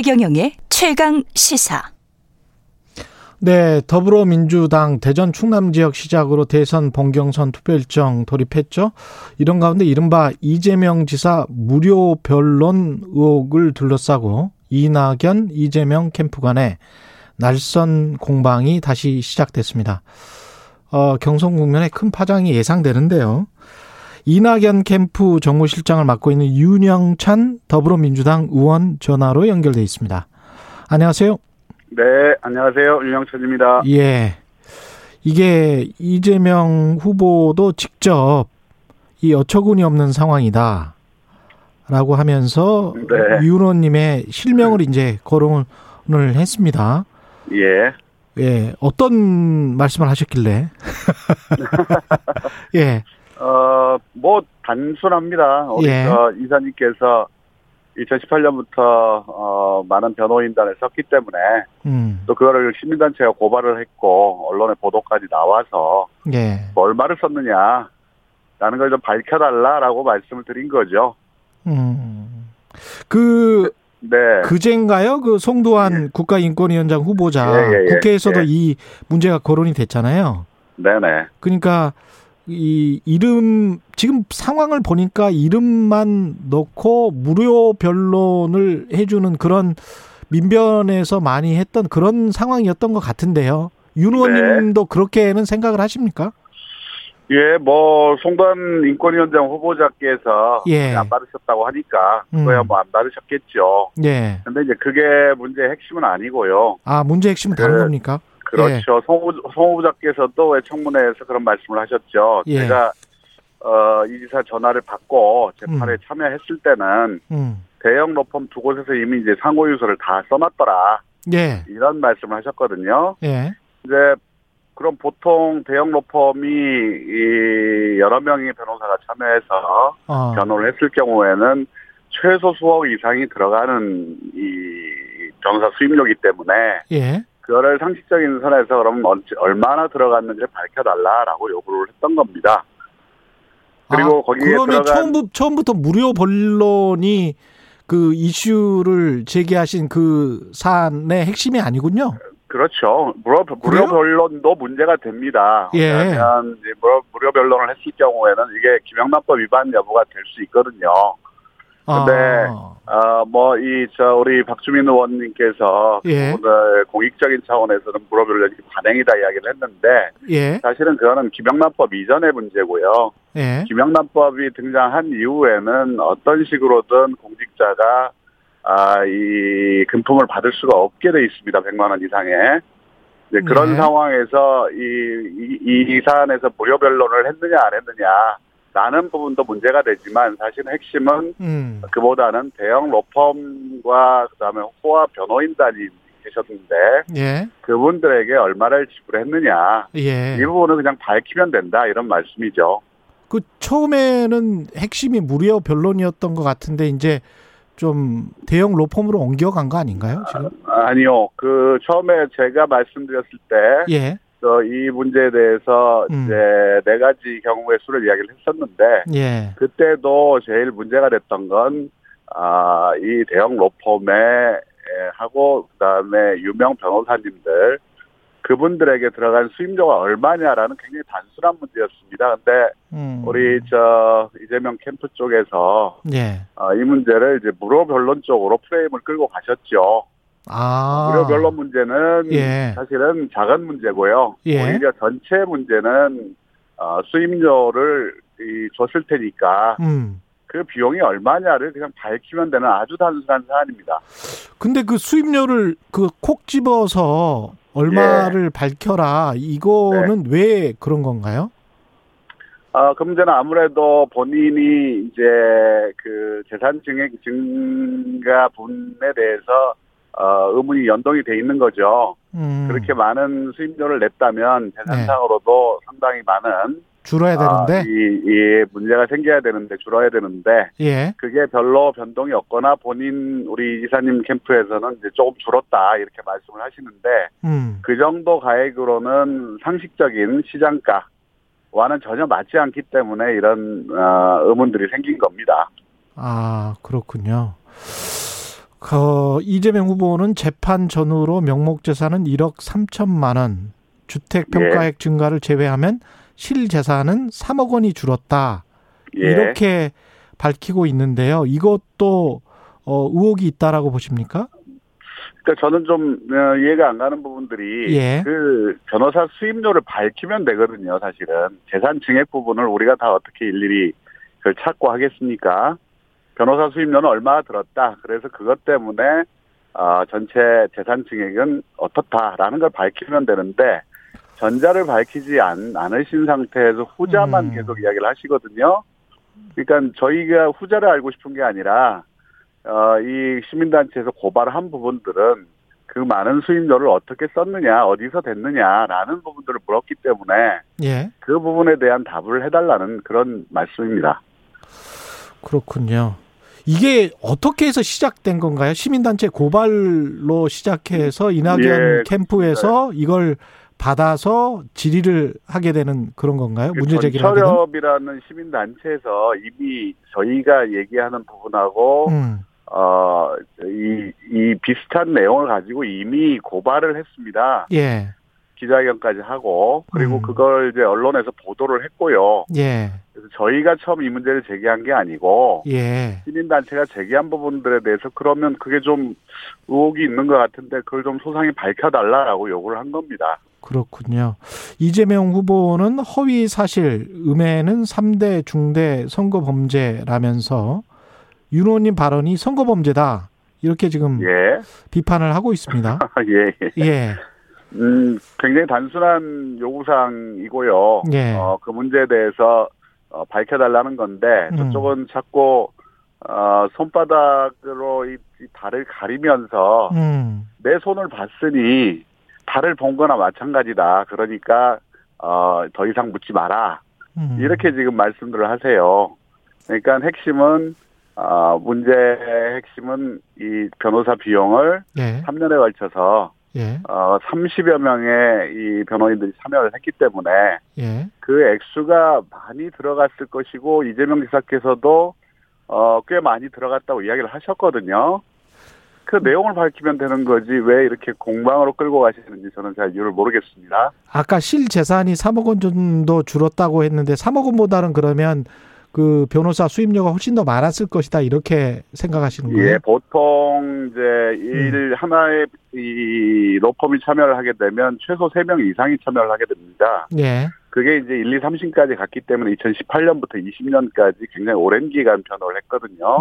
최경영의 최강시사. 네, 더불어민주당 대전 충남 지역 시작으로 대선 본경선 투표 일정 돌입했죠. 이런 가운데 이른바 이재명 지사 무료 변론 의혹을 둘러싸고 이낙연, 이재명 캠프 간의 날선 공방이 다시 시작됐습니다. 경선 국면에 큰 파장이 예상되는데요. 이낙연 캠프 정무실장을 맡고 있는 윤영찬 더불어민주당 의원 전화로 연결돼 있습니다. 안녕하세요. 네, 안녕하세요. 윤영찬입니다. 예, 이게 이재명 후보도 직접 이 어처구니 없는 상황이다라고 하면서 네. 유 의원님의 실명을 이제 거론을 했습니다. 예. 예, 어떤 말씀을 하셨길래? 예. 뭐 단순합니다. 예. 이사님께서 2018년부터 많은 변호인단에 섰기 때문에 또 그거를 시민단체가 고발을 했고 언론의 보도까지 나와서 예. 얼마를 썼느냐라는 걸 좀 밝혀달라라고 말씀을 드린 거죠. 네. 그제인가요? 그 송도한 예. 국가인권위원장 후보자 국회에서도 이 문제가 거론이 됐잖아요. 네네. 그러니까 이 이름 지금 상황을 보니까 이름만 넣고 무료 변론을 해주는 그런 민변에서 많이 했던 그런 상황이었던 것 같은데요. 윤 의원님도 그렇게는 생각을 하십니까? 예, 뭐 송도한 인권위원장 후보자께서 안 받으셨다고 하니까 그거야 뭐 안 받으셨겠죠. 예. 근데 이제 그게 문제의 핵심은 아니고요. 아, 문제의 핵심은 다른 겁니까? 그렇죠. 예. 송 후보자께서도 왜 청문회에서 그런 말씀을 하셨죠. 예. 제가 이 지사 전화를 받고 재판에 참여했을 때는 대형 로펌 두 곳에서 이미 이제 상호 유서를 다 써놨더라. 예. 이런 말씀을 하셨거든요. 예. 이제 그럼 보통 대형 로펌이 이 여러 명의 변호사가 참여해서 변호를 했을 경우에는 최소 수억 이상이 들어가는 이 변호사 수임료이기 때문에. 예. 그거를 상식적인 선에서 그러면 얼마나 들어갔는지를 밝혀달라라고 요구를 했던 겁니다. 그리고 거기에 그러면 처음부터 무료 변론이 그 이슈를 제기하신 그 사안의 핵심이 아니군요. 그렇죠. 무료 변론도 문제가 됩니다. 예. 왜냐하면 무료 변론을 했을 경우에는 이게 김영란법 위반 여부가 될 수 있거든요. 근데, 우리 박주민 의원님께서 예. 오늘 공익적인 차원에서는 무료 변론이 관행이다 이야기를 했는데, 예. 사실은 그거는 김영란법 이전의 문제고요. 예. 김영란법이 등장한 이후에는 어떤 식으로든 공직자가, 이 금품을 받을 수가 없게 돼 있습니다. 100만 원 이상의. 이제 그런 예. 상황에서 이 사안에서 무료 변론을 했느냐, 안 했느냐. 라는 부분도 문제가 되지만 사실 핵심은 그보다는 대형 로펌과 그다음에 호화 변호인단이 계셨는데 예. 그분들에게 얼마를 지불했느냐 예. 이 부분은 그냥 밝히면 된다 이런 말씀이죠. 그 처음에는 핵심이 무료 변론이었던 것 같은데 이제 좀 대형 로펌으로 옮겨간 거 아닌가요? 지금? 아니요. 그 처음에 제가 말씀드렸을 때. 예. 이 문제에 대해서 이제 네 가지 경우의 수를 이야기를 했었는데 예. 그때도 제일 문제가 됐던 건 이 대형 로펌에 하고 그다음에 유명 변호사님들 그분들에게 들어간 수임료가 얼마냐라는 굉장히 단순한 문제였습니다. 근데 우리 이재명 캠프 쪽에서 예. 이 문제를 이제 무료 변론 쪽으로 프레임을 끌고 가셨죠. 무료 변론 문제는 예. 사실은 작은 문제고요. 예. 오히려 전체 문제는 수임료를 줬을 테니까 그 비용이 얼마냐를 그냥 밝히면 되는 아주 단순한 사안입니다. 근데 그 수임료를 그 콕 집어서 얼마를 예. 밝혀라 이거는 네. 왜 그런 건가요? 그 문제는 아무래도 본인이 이제 그 재산 증가 분에 대해서 의문이 연동이 돼 있는 거죠. 그렇게 많은 수임료를 냈다면 재산상으로도 네. 상당히 많은 줄어야 되는데 이 문제가 생겨야 되는데 줄어야 되는데 예. 그게 별로 변동이 없거나 본인 우리 이사님 캠프에서는 이제 조금 줄었다 이렇게 말씀을 하시는데 그 정도 가액으로는 상식적인 시장가와는 전혀 맞지 않기 때문에 이런 의문들이 생긴 겁니다. 아, 그렇군요. 이재명 후보는 재판 전후로 명목 재산은 1억 3천만 원, 주택 평가액 예. 증가를 제외하면 실재산은 3억 원이 줄었다. 예. 이렇게 밝히고 있는데요. 이것도 의혹이 있다라고 보십니까? 그러니까 저는 좀 이해가 안 가는 부분들이 예. 그 변호사 수임료를 밝히면 되거든요. 사실은 재산 증액 부분을 우리가 다 어떻게 일일이 그걸 찾고 하겠습니까? 변호사 수임료는 얼마 들었다. 그래서 그것 때문에 전체 재산 증액은 어떻다라는 걸 밝히면 되는데 전자를 밝히지 않으신 상태에서 후자만 계속 이야기를 하시거든요. 그러니까 저희가 후자를 알고 싶은 게 아니라 이 시민단체에서 고발한 부분들은 그 많은 수임료를 어떻게 썼느냐, 어디서 됐느냐라는 부분들을 물었기 때문에 예. 그 부분에 대한 답을 해달라는 그런 말씀입니다. 그렇군요. 이게 어떻게 해서 시작된 건가요? 시민단체 고발로 시작해서 이낙연 예, 캠프에서 네. 이걸 받아서 질의를 하게 되는 그런 건가요? 문제 제기를 하게 되는? 전철협이라는 시민단체에서 이미 저희가 얘기하는 부분하고 이 비슷한 내용을 가지고 이미 고발을 했습니다. 예. 기자회견까지 하고 그리고 그걸 이제 언론에서 보도를 했고요. 예. 그래서 저희가 처음 이 문제를 제기한 게 아니고 예. 시민단체가 제기한 부분들에 대해서 그러면 그게 좀 의혹이 있는 것 같은데 그걸 좀 소상히 밝혀달라라고 요구를 한 겁니다. 그렇군요. 이재명 후보는 허위 사실, 음해는 3대 중대 선거범죄라면서 윤호님 발언이 선거범죄다. 이렇게 지금 예. 비판을 하고 있습니다. 예. 예. 굉장히 단순한 요구사항이고요. 예. 그 문제에 대해서 밝혀달라는 건데 저쪽은 자꾸 손바닥으로 이 발을 가리면서 내 손을 봤으니 발을 본 거나 마찬가지다. 그러니까 더 이상 묻지 마라. 이렇게 지금 말씀들을 하세요. 그러니까 핵심은 문제의 핵심은 이 변호사 비용을 예. 3년에 걸쳐서 예. 30여 명의 이 변호인들이 참여를 했기 때문에 예. 그 액수가 많이 들어갔을 것이고 이재명 지사께서도 꽤 많이 들어갔다고 이야기를 하셨거든요. 그 내용을 밝히면 되는 거지 왜 이렇게 공방으로 끌고 가시는지 저는 잘 이유를 모르겠습니다. 아까 실재산이 3억 원 정도 줄었다고 했는데 3억 원보다는 그러면 그 변호사 수임료가 훨씬 더 많았을 것이다 이렇게 생각하시는 거예요? 예, 보통 이제 일 하나의 이 로펌이 참여를 하게 되면 최소 3명 이상이 참여를 하게 됩니다. 예. 그게 이제 1, 2, 3심까지 갔기 때문에 2018년부터 20년까지 굉장히 오랜 기간 변호를 했거든요.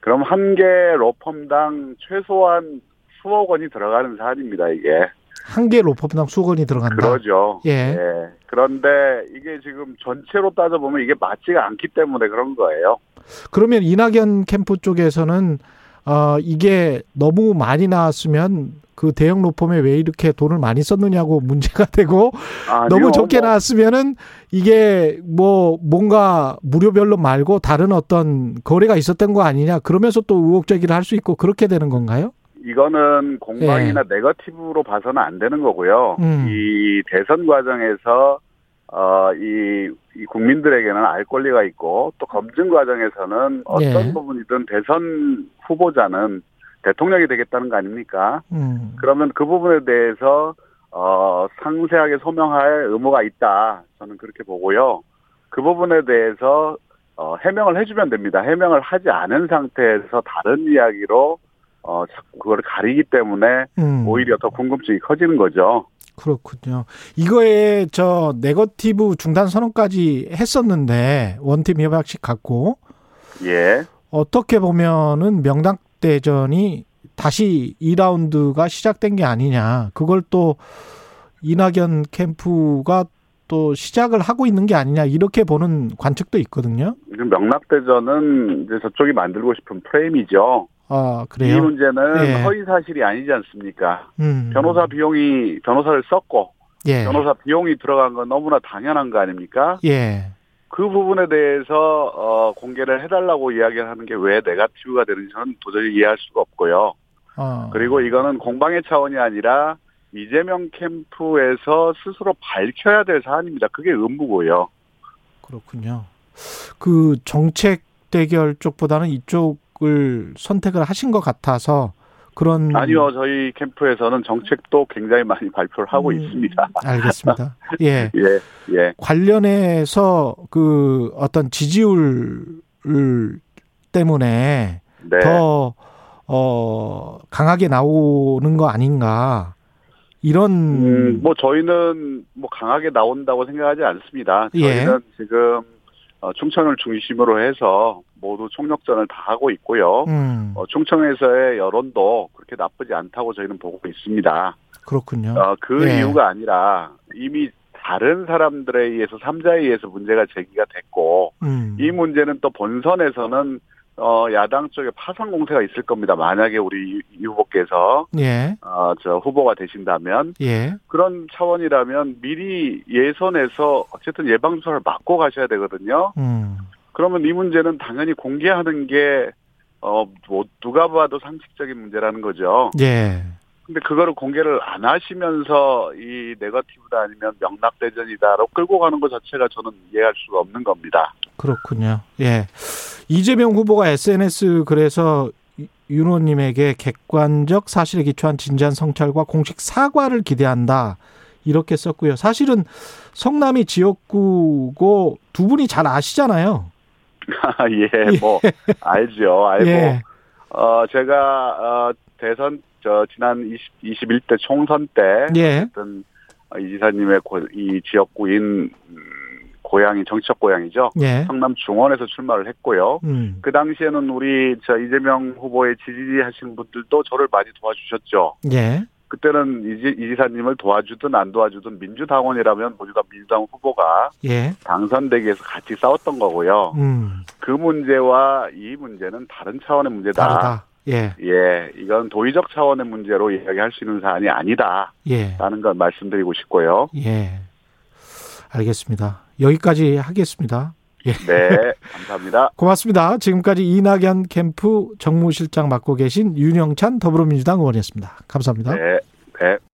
그럼 한 개 로펌당 최소한 수억 원이 들어가는 사안입니다, 이게. 한 개 로펌당 수억 원이 들어간다? 그러죠. 예. 예. 그런데 이게 지금 전체로 따져보면 이게 맞지가 않기 때문에 그런 거예요. 그러면 이낙연 캠프 쪽에서는 이게 너무 많이 나왔으면 그 대형 로펌에 왜 이렇게 돈을 많이 썼느냐고 문제가 되고 아니요, 너무 적게 나왔으면은 이게 뭔가 무료별로 말고 다른 어떤 거래가 있었던 거 아니냐 그러면서 또 의혹 제기를 할 수 있고 그렇게 되는 건가요? 이거는 공방이나 예. 네거티브로 봐서는 안 되는 거고요. 이 대선 과정에서 이 국민들에게는 알 권리가 있고 또 검증 과정에서는 어떤 예. 부분이든 대선 후보자는 대통령이 되겠다는 거 아닙니까? 그러면 그 부분에 대해서 상세하게 소명할 의무가 있다. 저는 그렇게 보고요. 그 부분에 대해서 해명을 해주면 됩니다. 해명을 하지 않은 상태에서 다른 이야기로 자꾸 그걸 가리기 때문에 오히려 더 궁금증이 커지는 거죠. 그렇군요. 이거에 네거티브 중단 선언까지 했었는데 원팀 협약식 갖고 예. 어떻게 보면은 명당 대전이 다시 2라운드가 시작된 게 아니냐. 그걸 또 이낙연 캠프가 또 시작을 하고 있는 게 아니냐. 이렇게 보는 관측도 있거든요. 명락대전은 이제 저쪽이 만들고 싶은 프레임이죠. 아, 그래요? 이 문제는 예. 허위 사실이 아니지 않습니까? 변호사를 썼고 예. 변호사 비용이 들어간 건 너무나 당연한 거 아닙니까? 예. 그 부분에 대해서 공개를 해달라고 이야기를 하는 게 왜 네거티브가 되는지 저는 도저히 이해할 수가 없고요. 그리고 이거는 공방의 차원이 아니라 이재명 캠프에서 스스로 밝혀야 될 사안입니다. 그게 의무고요. 그렇군요. 그 정책 대결 쪽보다는 이쪽 쪽을 선택을 하신 것 같아서 그런. 아니요, 저희 캠프에서는 정책도 굉장히 많이 발표를 하고 있습니다. 알겠습니다. 예. 예, 예. 관련해서 그 어떤 지지율 때문에 네. 더 강하게 나오는 거 아닌가? 이런 뭐 저희는 뭐 강하게 나온다고 생각하지 않습니다. 저희는 예. 지금 충청을 중심으로 해서 모두 총력전을 다 하고 있고요. 충청에서의 여론도 그렇게 나쁘지 않다고 저희는 보고 있습니다. 그렇군요. 그 예. 이유가 아니라 이미 다른 사람들에 의해서 3자에 의해서 문제가 제기가 됐고 이 문제는 또 본선에서는 야당 쪽에 파상 공세가 있을 겁니다. 만약에 우리 이 후보께서 예. 저 후보가 되신다면 예. 그런 차원이라면 미리 예선에서 어쨌든 예방주사를 맞고 가셔야 되거든요. 그러면 이 문제는 당연히 공개하는 게 뭐 누가 봐도 상식적인 문제라는 거죠. 예. 근데 그거를 공개를 안 하시면서 이 네거티브다 아니면 명락대전이다로 끌고 가는 것 자체가 저는 이해할 수가 없는 겁니다. 그렇군요. 예. 이재명 후보가 SNS 글에서 윤 의원님에게 객관적 사실에 기초한 진지한 성찰과 공식 사과를 기대한다 이렇게 썼고요. 사실은 성남이 지역구고 두 분이 잘 아시잖아요. 예, 뭐 알죠. 알고 예. 제가 대선 저 지난 21대 총선 때 예. 어떤 이 지사님의 이 지역구인 고향이 정치적 고향이죠. 예. 성남 중원에서 출마를 했고요. 그 당시에는 우리 저 이재명 후보의 지지하시는 분들도 저를 많이 도와주셨죠. 예. 그때는 이 지사님을 도와주든 안 도와주든 민주당원이라면 우리가 민주당 후보가 예. 당선되기 위해서 같이 싸웠던 거고요. 그 문제와 이 문제는 다른 차원의 문제다. 다르다. 예. 예, 이건 도의적 차원의 문제로 이야기할 수 있는 사안이 아니다. 예. 라는 걸 말씀드리고 싶고요. 예. 알겠습니다. 여기까지 하겠습니다. 예. 네, 감사합니다. 고맙습니다. 지금까지 이낙연 캠프 정무실장 맡고 계신 윤영찬 더불어민주당 의원이었습니다. 감사합니다. 네, 네.